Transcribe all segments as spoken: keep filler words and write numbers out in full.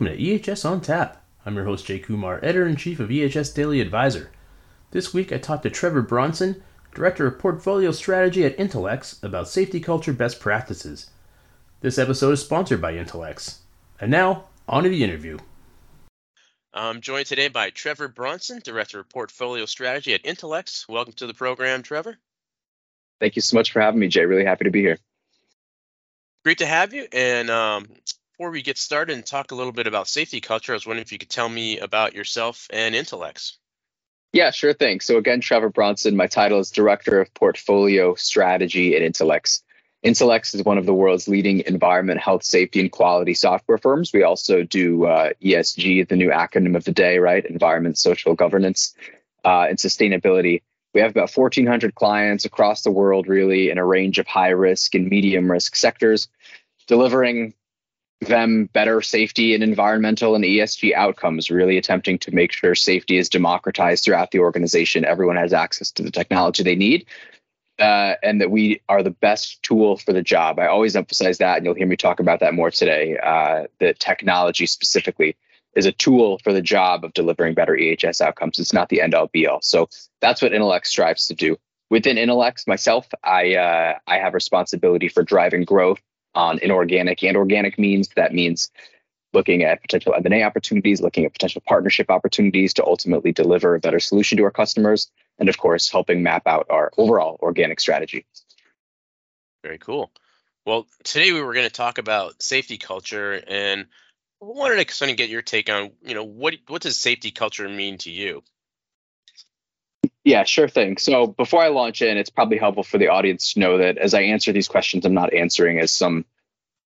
welcome to E H S on Tap. I'm your host, Jay Kumar, Editor-in-Chief of E H S Daily Advisor. This week, I talked to Trevor Bronson, Director of Portfolio Strategy at Intelex, about safety culture best practices. This episode is sponsored by Intelex. And now, on to the interview. I'm joined today by Trevor Bronson, Director of Portfolio Strategy at Intelex. Welcome to the program, Trevor. Thank you so much for having me, Jay. Really happy to be here. Great to have you. And um, before we get started and talk a little bit about safety culture, I was wondering if you could tell me about yourself and Intelex. Yeah, sure thing. So again, Trevor Bronson. My title is Director of Portfolio Strategy at Intelex. Intelex is one of the world's leading environment, health, safety, and quality software firms. We also do uh, E S G, the new acronym of the day, right? Environment, social governance, uh, and sustainability. We have about fourteen hundred clients across the world, really, in a range of high risk and medium risk sectors, delivering them better safety and environmental and E S G outcomes, really attempting to make sure safety is democratized throughout the organization. Everyone has access to the technology they need, uh, and that we are the best tool for the job. I always emphasize that, and you'll hear me talk about that more today, uh, that technology specifically is a tool for the job of delivering better E H S outcomes. It's not the end-all, be-all. So that's what Intelex strives to do. Within Intelex, myself, I uh, I have responsibility for driving growth on inorganic and organic means. That means looking at potential M and A opportunities, looking at potential partnership opportunities to ultimately deliver a better solution to our customers, and of course, helping map out our overall organic strategy. Very cool. Well, today we were going to talk about safety culture, and I wanted to sort of get your take on, you know, what what does safety culture mean to you? Yeah, sure thing. So before I launch in, it's probably helpful for the audience to know that as I answer these questions, I'm not answering as some,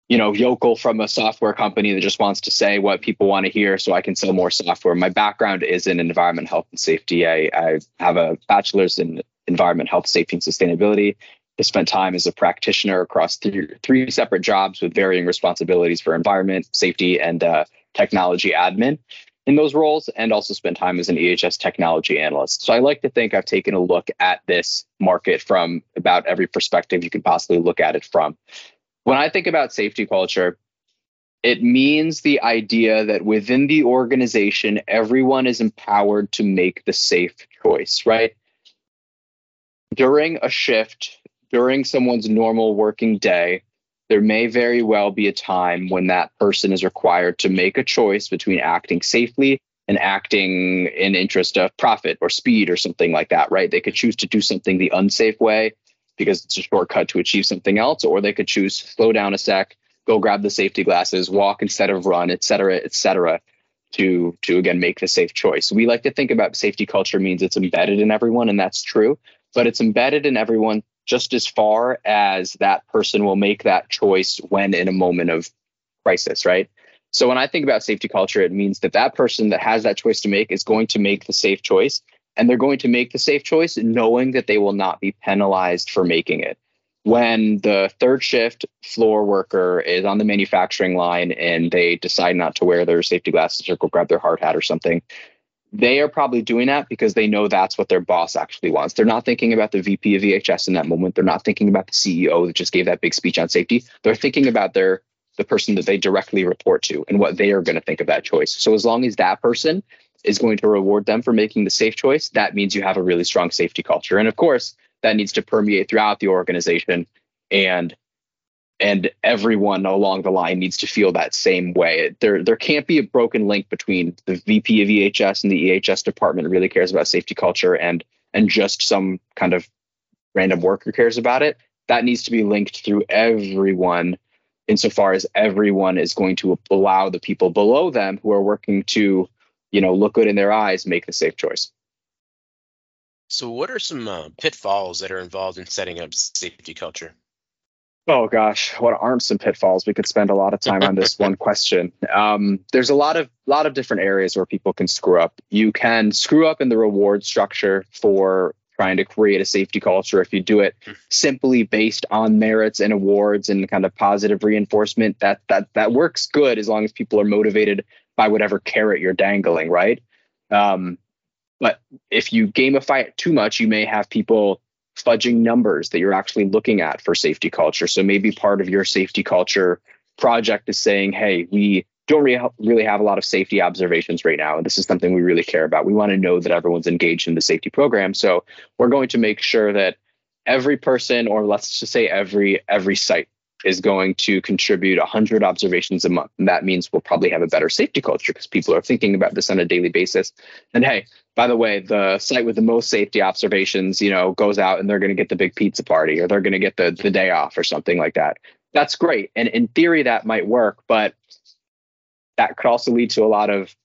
you know, yokel from a software company that just wants to say what people want to hear so I can sell more software. My background is in environment, health, and safety. I, I have a bachelor's in environment, health, safety, and sustainability. I spent time as a practitioner across three, three separate jobs with varying responsibilities for environment, safety, and uh, technology admin in those roles, and also spent time as an E H S technology analyst. So I like to think I've taken a look at this market from about every perspective you could possibly look at it from. When I think about safety culture, it means the idea that within the organization, everyone is empowered to make the safe choice, right? During a shift, during someone's normal working day, there may very well be a time when that person is required to make a choice between acting safely and acting in interest of profit or speed or something like that, right? They could choose to do something the unsafe way because it's a shortcut to achieve something else, or they could choose to slow down a sec, go grab the safety glasses, walk instead of run, et cetera, et cetera, to, to again, make the safe choice. We like to think about safety culture means it's embedded in everyone, and that's true, but it's embedded in everyone just as far as that person will make that choice when in a moment of crisis, right? So when I think about safety culture, it means that that person that has that choice to make is going to make the safe choice, and they're going to make the safe choice knowing that they will not be penalized for making it. When the third shift floor worker is on the manufacturing line and they decide not to wear their safety glasses or go grab their hard hat or something, they are probably doing that because they know that's what their boss actually wants. They're not thinking about the V P of E H S in that moment. They're not thinking about the C E O that just gave that big speech on safety. They're thinking about their the person that they directly report to and what they are going to think of that choice. So as long as that person is going to reward them for making the safe choice, that means you have a really strong safety culture. And of course, that needs to permeate throughout the organization, and and everyone along the line needs to feel that same way. There there can't be a broken link between the V P of E H S and the E H S department that really cares about safety culture and and just some kind of random worker cares about it. That needs to be linked through everyone insofar as everyone is going to allow the people below them who are working to, you know, look good in their eyes, make the safe choice. So what are some uh, pitfalls that are involved in setting up safety culture? Oh, gosh, what aren't some pitfalls? We could spend a lot of time on this one question. Um, there's a lot of lot of different areas where people can screw up. You can screw up in the reward structure for trying to create a safety culture. If you do it simply based on merits and awards and kind of positive reinforcement, that that that works good as long as people are motivated by whatever carrot you're dangling, right? Um, but if you gamify it too much, you may have people fudging numbers that you're actually looking at for safety culture. So maybe part of your safety culture project is saying, hey, we don't re- really have a lot of safety observations right now. And this is something we really care about. We want to know that everyone's engaged in the safety program. So we're going to make sure that every person, or let's just say every every site, is going to contribute one hundred observations a month. And that means we'll probably have a better safety culture because people are thinking about this on a daily basis. And hey, by the way, the site with the most safety observations, you know, goes out and they're going to get the big pizza party, or they're going to get the, the day off or something like that. That's great. And in theory, that might work, but that could also lead to a lot of,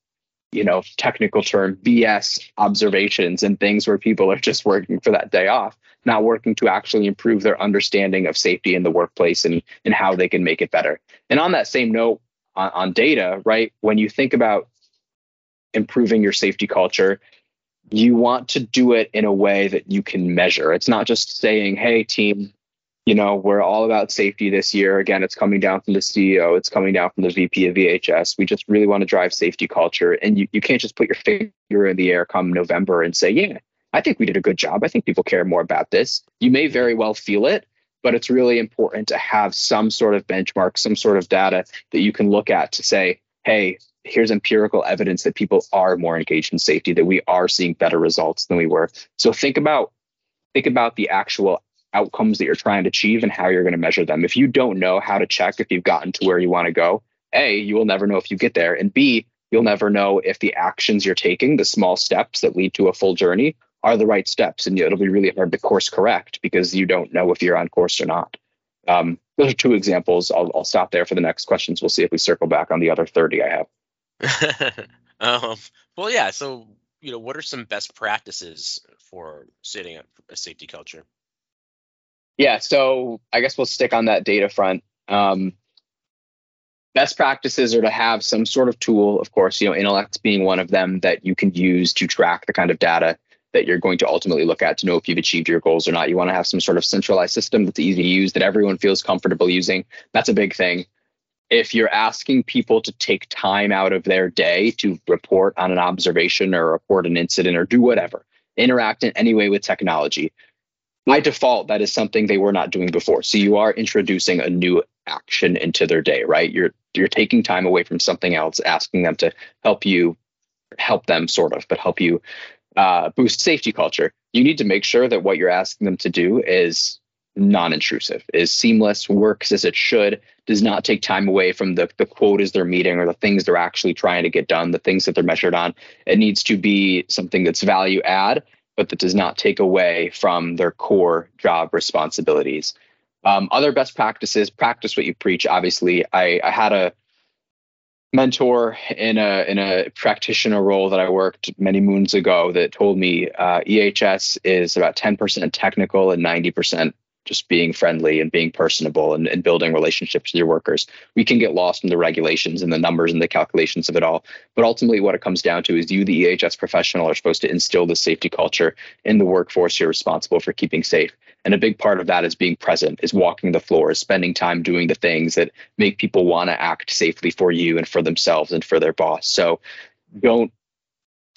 you know, technical term B S observations and things where people are just working for that day off, not working to actually improve their understanding of safety in the workplace and, and how they can make it better. And on that same note, on, on data, right, when you think about improving your safety culture, you want to do it in a way that you can measure. It's not just saying, hey, team, you know, we're all about safety this year. Again, it's coming down from the C E O. It's coming down from the V P of E H S. We just really want to drive safety culture. And you, you can't just put your finger in the air come November and say, yeah, I think we did a good job. I think people care more about this. You may very well feel it, but it's really important to have some sort of benchmark, some sort of data that you can look at to say, hey, here's empirical evidence that people are more engaged in safety, that we are seeing better results than we were. So think about, think about the actual outcomes that you're trying to achieve and how you're going to measure them. If you don't know how to check if you've gotten to where you want to go, A, you will never know if you get there. And B, you'll never know if the actions you're taking, the small steps that lead to a full journey, are the right steps. And it'll be really hard to course correct because you don't know if you're on course or not. Um, those are two examples. I'll, I'll stop there for the next questions. We'll see if we circle back on the other thirty I have. um, well, yeah. So, you know, what are some best practices for setting up a safety culture? Yeah. So I guess we'll stick on that data front. Um, Best practices are to have some sort of tool, of course, you know, Intelex being one of them, that you can use to track the kind of data that you're going to ultimately look at to know if you've achieved your goals or not. You want to have some sort of centralized system that's easy to use, that everyone feels comfortable using. That's a big thing. If you're asking people to take time out of their day to report on an observation or report an incident or do whatever, interact in any way with technology, by default, that is something they were not doing before. So you are introducing a new action into their day, right? You're you're taking time away from something else, asking them to help you, help them sort of, but help you uh, boost safety culture. You need to make sure that what you're asking them to do is non-intrusive, is seamless, works as it should, does not take time away from the, the quotas they're meeting or the things they're actually trying to get done, the things that they're measured on. It needs to be something that's value add, but that does not take away from their core job responsibilities. Um, other best practices, practice what you preach. Obviously, I, I had a mentor in a in a practitioner role that I worked many moons ago that told me uh, E H S is about ten percent technical and ninety percent just being friendly and being personable and, and building relationships with your workers. We can get lost in the regulations and the numbers and the calculations of it all. But ultimately, what it comes down to is you, the E H S professional, are supposed to instill the safety culture in the workforce you're responsible for keeping safe. And a big part of that is being present, is walking the floor, is spending time doing the things that make people want to act safely for you and for themselves and for their boss. So don't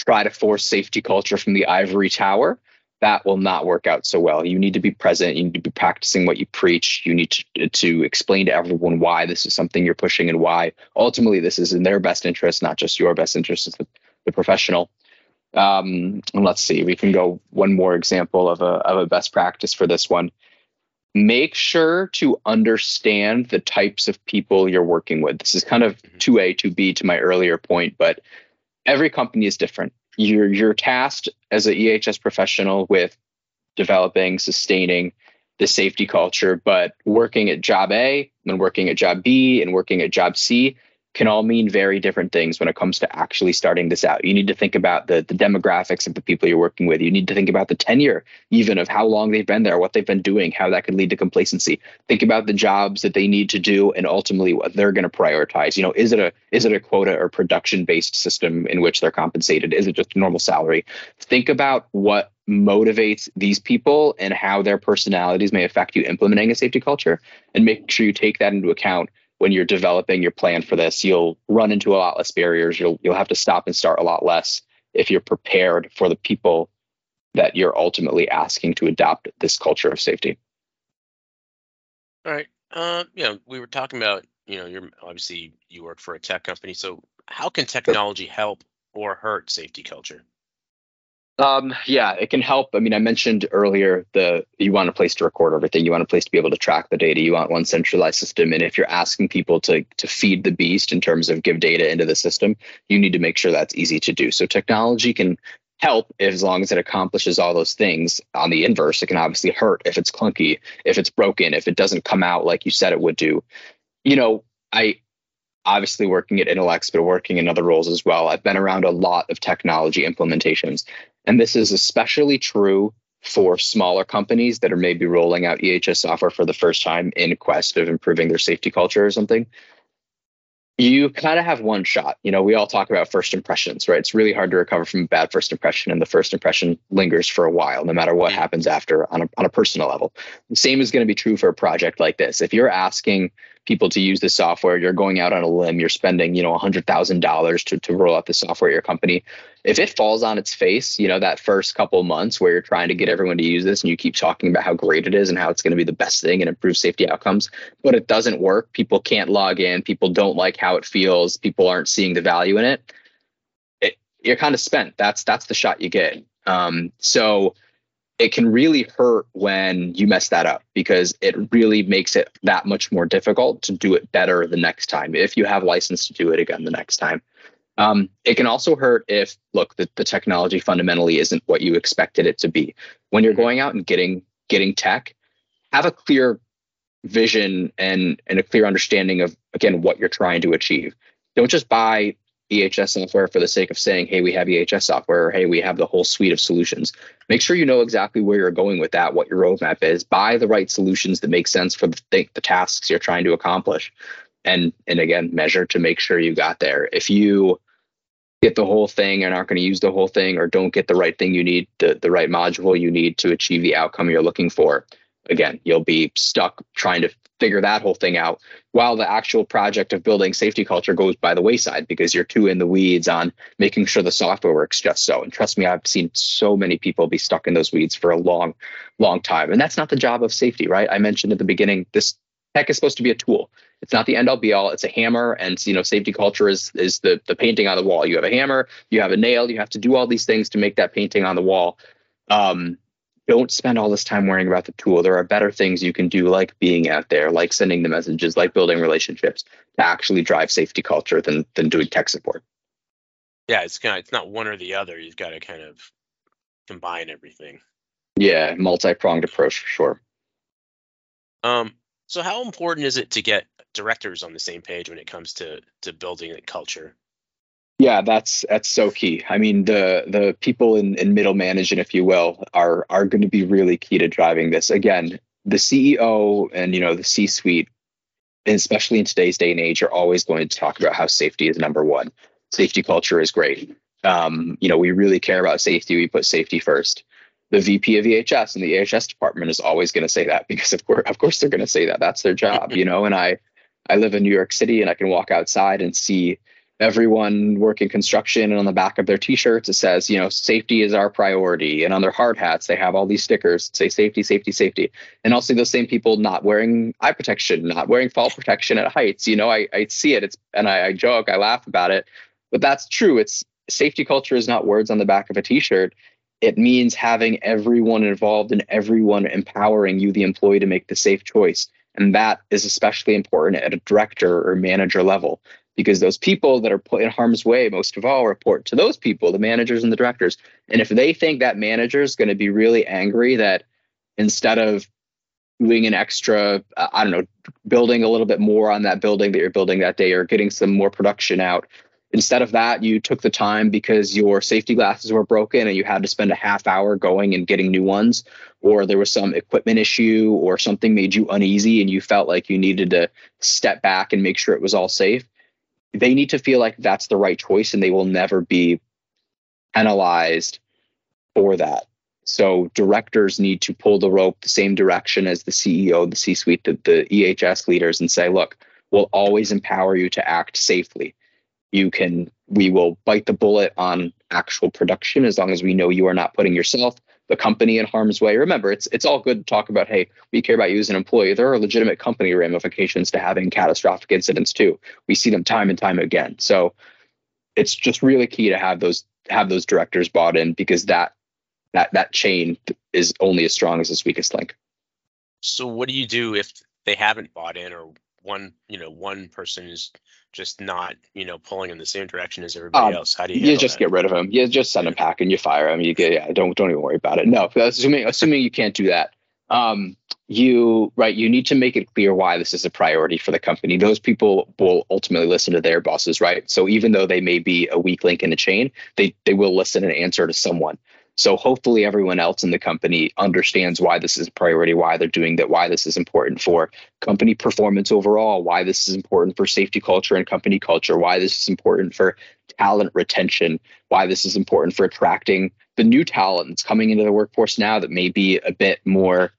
try to force safety culture from the ivory tower. That will not work out so well. You need to be present. You need to be practicing what you preach. You need to, to explain to everyone why this is something you're pushing and why ultimately this is in their best interest, not just your best interest as the, the professional. Um, and let's see, we can go one more example of a, of a best practice for this one. Make sure to understand the types of people you're working with. This is kind of two A, two B to my earlier point, but every company is different. You're, you're tasked as an E H S professional with developing, sustaining the safety culture, but working at job A and working at job B and working at job C can all mean very different things when it comes to actually starting this out. You need to think about the, the demographics of the people you're working with. You need to think about the tenure, even of how long they've been there, what they've been doing, how that could lead to complacency. Think about the jobs that they need to do and ultimately what they're going to prioritize. You know, is it a is it a quota or production-based system in which they're compensated? Is it just a normal salary? Think about what motivates these people and how their personalities may affect you implementing a safety culture, and make sure you take that into account when you're developing your plan for this. You'll run into a lot less barriers. You'll you'll have to stop and start a lot less if you're prepared for the people that you're ultimately asking to adopt this culture of safety. All right. Uh, you know, we were talking about you know, you're obviously you work for a tech company. So how can technology help or hurt safety culture? Um, yeah, it can help. I mean, I mentioned earlier the you want a place to record everything. You want a place to be able to track the data. You want one centralized system. And if you're asking people to to feed the beast in terms of give data into the system, you need to make sure that's easy to do. So technology can help as long as it accomplishes all those things. On the inverse, it can obviously hurt if it's clunky, if it's broken, if it doesn't come out like you said it would do. You know, I obviously working at Intelex, but working in other roles as well, I've been around a lot of technology implementations. And this is especially true for smaller companies that are maybe rolling out E H S software for the first time in quest of improving their safety culture or something. You kind of have one shot. You know, we all talk about first impressions, right? It's really hard to recover from a bad first impression, and the first impression lingers for a while, no matter what happens after on a, on a personal level. The same is going to be true for a project like this. If you're asking people to use this software, you're going out on a limb, you're spending, you know, one hundred thousand dollars to, to roll out the software at your company. If it falls on its face, you know, that first couple months where you're trying to get everyone to use this and you keep talking about how great it is and how it's going to be the best thing and improve safety outcomes, but it doesn't work. People can't log in. People don't like how it feels. People aren't seeing the value in it. it you're kind of spent. That's, that's the shot you get. Um, so it can really hurt when you mess that up, because it really makes it that much more difficult to do it better the next time, if you have license to do it again the next time. Um, it can also hurt if, look, the, the technology fundamentally isn't what you expected it to be. When you're going out and getting getting tech, have a clear vision and, and a clear understanding of, again, what you're trying to achieve. Don't just buy E H S software for the sake of saying, hey, we have E H S software, or hey, we have the whole suite of solutions. Make sure you know exactly where you're going with that, what your roadmap is. Buy the right solutions that make sense for the, th- the tasks you're trying to accomplish. And, and again, measure to make sure you got there. If you get the whole thing and aren't going to use the whole thing, or don't get the right thing you need, the, the right module you need to achieve the outcome you're looking for, again, you'll be stuck trying to figure that whole thing out while the actual project of building safety culture goes by the wayside, because you're too in the weeds on making sure the software works just so. And trust me, I've seen so many people be stuck in those weeds for a long, long time. And that's not the job of safety, right? I mentioned at the beginning, this tech is supposed to be a tool. It's not the end all be all. It's a hammer. And, you know, safety culture is is the the painting on the wall. You have a hammer, you have a nail, you have to do all these things to make that painting on the wall. Um, Don't spend all this time worrying about the tool. There are better things you can do, like being out there, like sending the messages, like building relationships to actually drive safety culture than than doing tech support. Yeah, it's kind of, it's not one or the other. You've got to kind of combine everything. Yeah, multi-pronged approach for sure. Um, so how important is it to get directors on the same page when it comes to to building a culture? Yeah, that's that's so key. I mean, the the people in, in middle management, if you will, are are going to be really key to driving this. Again, the C E O and, you know, the C-suite, and especially in today's day and age, are always going to talk about how safety is number one. Safety culture is great. Um, you know, we really care about safety. We put safety first. The V P of E H S and the E H S department is always going to say that, because of course, of course, they're going to say that. That's their job, you know. And I I live in New York City, and I can walk outside and see everyone working construction, and on the back of their t-shirts, it says, you know, safety is our priority. And on their hard hats, they have all these stickers that say safety, safety, safety. And I'll see those same people not wearing eye protection, not wearing fall protection at heights. You know, I, I see it, it's, and I, I joke, I laugh about it, but that's true. It's safety culture is not words on the back of a t-shirt. It means having everyone involved and everyone empowering you, the employee, to make the safe choice. And that is especially important at a director or manager level, because those people that are put in harm's way, most of all, report to those people, the managers and the directors. And if they think that manager is going to be really angry that instead of doing an extra, uh, I don't know, building a little bit more on that building that you're building that day, or getting some more production out, instead of that, you took the time because your safety glasses were broken and you had to spend a half hour going and getting new ones, or there was some equipment issue or something made you uneasy and you felt like you needed to step back and make sure it was all safe. They need to feel like that's the right choice, and they will never be penalized for that. So directors need to pull the rope the same direction as the C E O, the C-suite, the, the E H S leaders, and say, look, we'll always empower you to act safely. You can, we will bite the bullet on actual production as long as we know you are not putting yourself the company in harm's way. Remember, it's it's all good to talk about, hey, we care about you as an employee. There are legitimate company ramifications to having catastrophic incidents too. We see them time and time again. So it's just really key to have those have those directors bought in, because that that that chain is only as strong as its weakest link. So what do you do if they haven't bought in, or one, you know, one person is just not, you know, pulling in the same direction as everybody um, else? How do you? You just that? Get rid of him. You just send him packing. You fire him. You get. Yeah, don't don't even worry about it. No, assuming assuming you can't do that. Um, you right. You need to make it clear why this is a priority for the company. Those people will ultimately listen to their bosses, right? So even though they may be a weak link in the chain, they they will listen and answer to someone. So hopefully everyone else in the company understands why this is a priority, why they're doing that, why this is important for company performance overall, why this is important for safety culture and company culture, why this is important for talent retention, why this is important for attracting the new talent that's coming into the workforce now that may be a bit more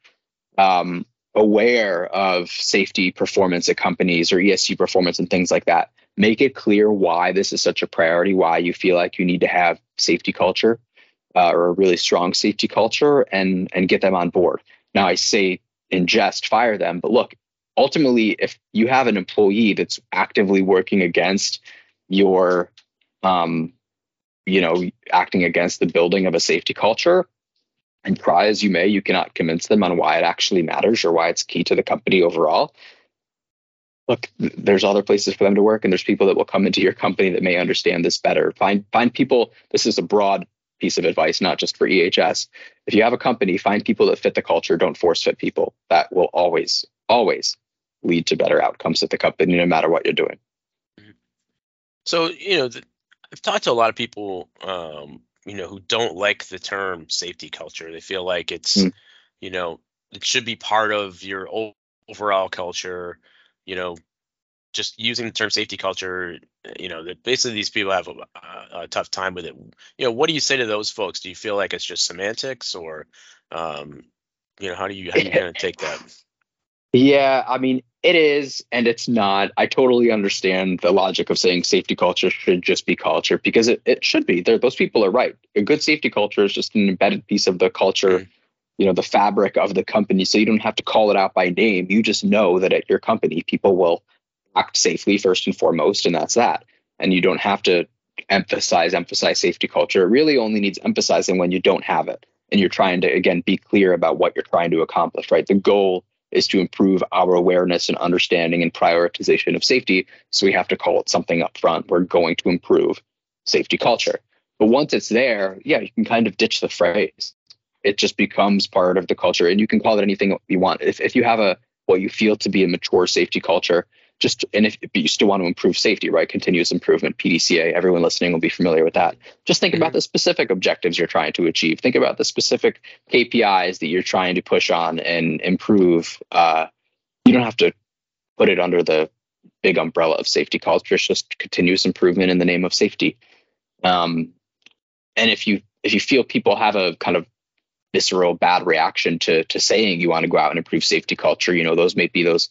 um, aware of safety performance at companies or E S G performance and things like that. Make it clear why this is such a priority, why you feel like you need to have safety culture. Uh, or a really strong safety culture, and and get them on board. Now, I say in jest, fire them. But look, ultimately, if you have an employee that's actively working against your, um, you know, acting against the building of a safety culture, and try as you may, you cannot convince them on why it actually matters or why it's key to the company overall. Look, there's other places for them to work, and there's people that will come into your company that may understand this better. Find find people. This is a broad piece of advice, not just for E H S. If you have a company, find people that fit the culture. Don't force fit people. That will always, always lead to better outcomes at the company, no matter what you're doing. So, you know, the, I've talked to a lot of people, um, you know, who don't like the term safety culture. They feel like it's, mm. you know, it should be part of your overall culture. You know, just using the term safety culture, you know, that basically these people have a, a tough time with it. You know, what do you say to those folks? Do you feel like it's just semantics, or, um, you know, how do you, how do you kind of take that? Yeah, I mean, it is, and it's not. I totally understand the logic of saying safety culture should just be culture, because it, it should be. They're, those people are right. A good safety culture is just an embedded piece of the culture, mm-hmm. you know, the fabric of the company. So you don't have to call it out by name. You just know that at your company, people will act safely first and foremost, and that's that. And you don't have to emphasize, emphasize safety culture. It really only needs emphasizing when you don't have it. And you're trying to, again, be clear about what you're trying to accomplish, right? The goal is to improve our awareness and understanding and prioritization of safety. So we have to call it something up front. We're going to improve safety culture. But once it's there, yeah, you can kind of ditch the phrase. It just becomes part of the culture, and you can call it anything you want. If if you have a what you feel to be a mature safety culture, Just and if but you still want to improve safety, right? Continuous improvement, P D C A, everyone listening will be familiar with that. Just think mm-hmm. about the specific objectives you're trying to achieve. Think about the specific K P Is that you're trying to push on and improve. Uh, you don't have to put it under the big umbrella of safety culture. It's just continuous improvement in the name of safety. Um, and if you if you feel people have a kind of visceral bad reaction to to saying you want to go out and improve safety culture, you know, those may be those.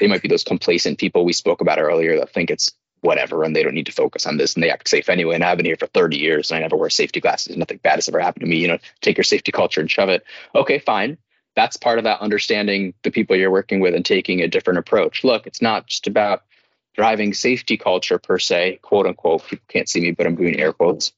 They might be those complacent people we spoke about earlier that think it's whatever and they don't need to focus on this and they act safe anyway. And I've been here for thirty years and I never wear safety glasses and nothing bad has ever happened to me. You know, take your safety culture and shove it. Okay, fine. That's part of that, understanding the people you're working with and taking a different approach. Look, it's not just about driving safety culture per se, quote unquote. People can't see me, but I'm doing air quotes.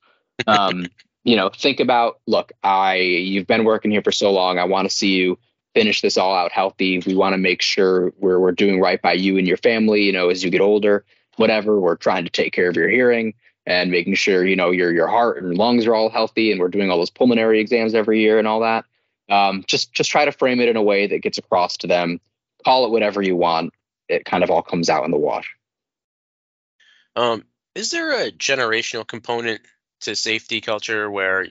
Um, you know, think about, look, I you've been working here for so long. I want to see you finish this all out healthy. We want to make sure we're we're doing right by you and your family, you know, as you get older, whatever. We're trying to take care of your hearing and making sure, you know, your your heart and lungs are all healthy, and we're doing all those pulmonary exams every year and all that. Um, just just try to frame it in a way that gets across to them. Call it whatever you want. It kind of all comes out in the wash. Um, is there a generational component to safety culture where,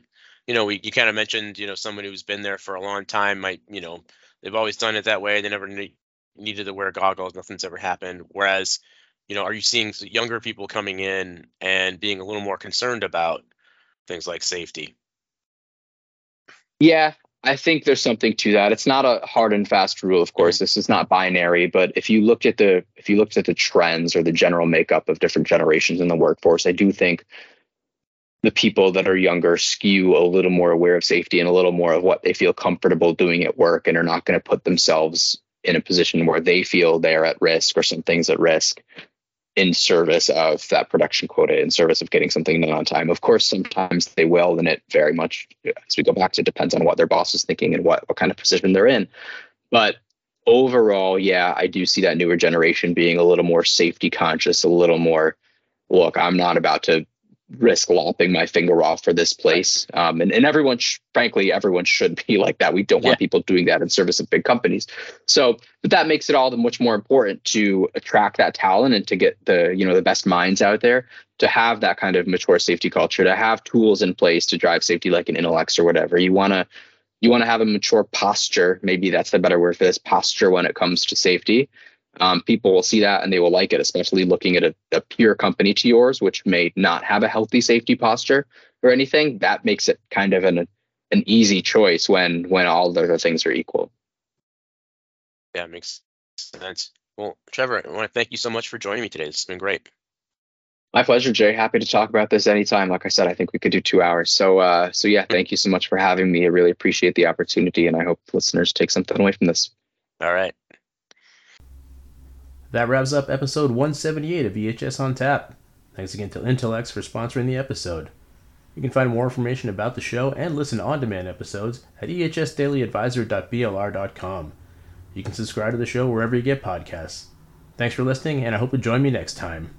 you know, we, you kind of mentioned, you know, somebody who's been there for a long time might, you know, they've always done it that way. They never ne- needed to wear goggles. Nothing's ever happened. Whereas, you know, are you seeing younger people coming in and being a little more concerned about things like safety? Yeah, I think there's something to that. It's not a hard and fast rule, of course. Mm-hmm. This is not binary. But if you looked at the if you looked at the trends or the general makeup of different generations in the workforce, I do think the people that are younger skew a little more aware of safety and a little more of what they feel comfortable doing at work and are not going to put themselves in a position where they feel they are at risk or something's at risk in service of that production quota, in service of getting something done on time. Of course, sometimes they will, and it very much, as we go back to, depends on what their boss is thinking and what, what kind of position they're in. But overall, yeah, I do see that newer generation being a little more safety conscious, a little more, look, I'm not about to risk lopping my finger off for this place. Um, and, and everyone, sh- frankly, everyone should be like that. We don't want yeah. people doing that in service of big companies. So, but that makes it all the much more important to attract that talent and to get the, you know, the best minds out there, to have that kind of mature safety culture, to have tools in place to drive safety like an Intelex or whatever. You want to, you want to have a mature posture. Maybe that's the better word for this, posture when it comes to safety. Um, people will see that and they will like it, especially looking at a, a peer company to yours, which may not have a healthy safety posture or anything. That makes it kind of an an easy choice when when all the other things are equal. Yeah, it makes sense. Well, Trevor, I want to thank you so much for joining me today. It's been great. My pleasure, Jay. Happy to talk about this anytime. Like I said, I think we could do two hours. So, uh, so yeah, thank you so much for having me. I really appreciate the opportunity, and I hope listeners take something away from this. All right. That wraps up episode one seventy-eight of E H S on Tap. Thanks again to Intelex for sponsoring the episode. You can find more information about the show and listen to on-demand episodes at e h s daily advisor dot b l r dot com. You can subscribe to the show wherever you get podcasts. Thanks for listening, and I hope you join me next time.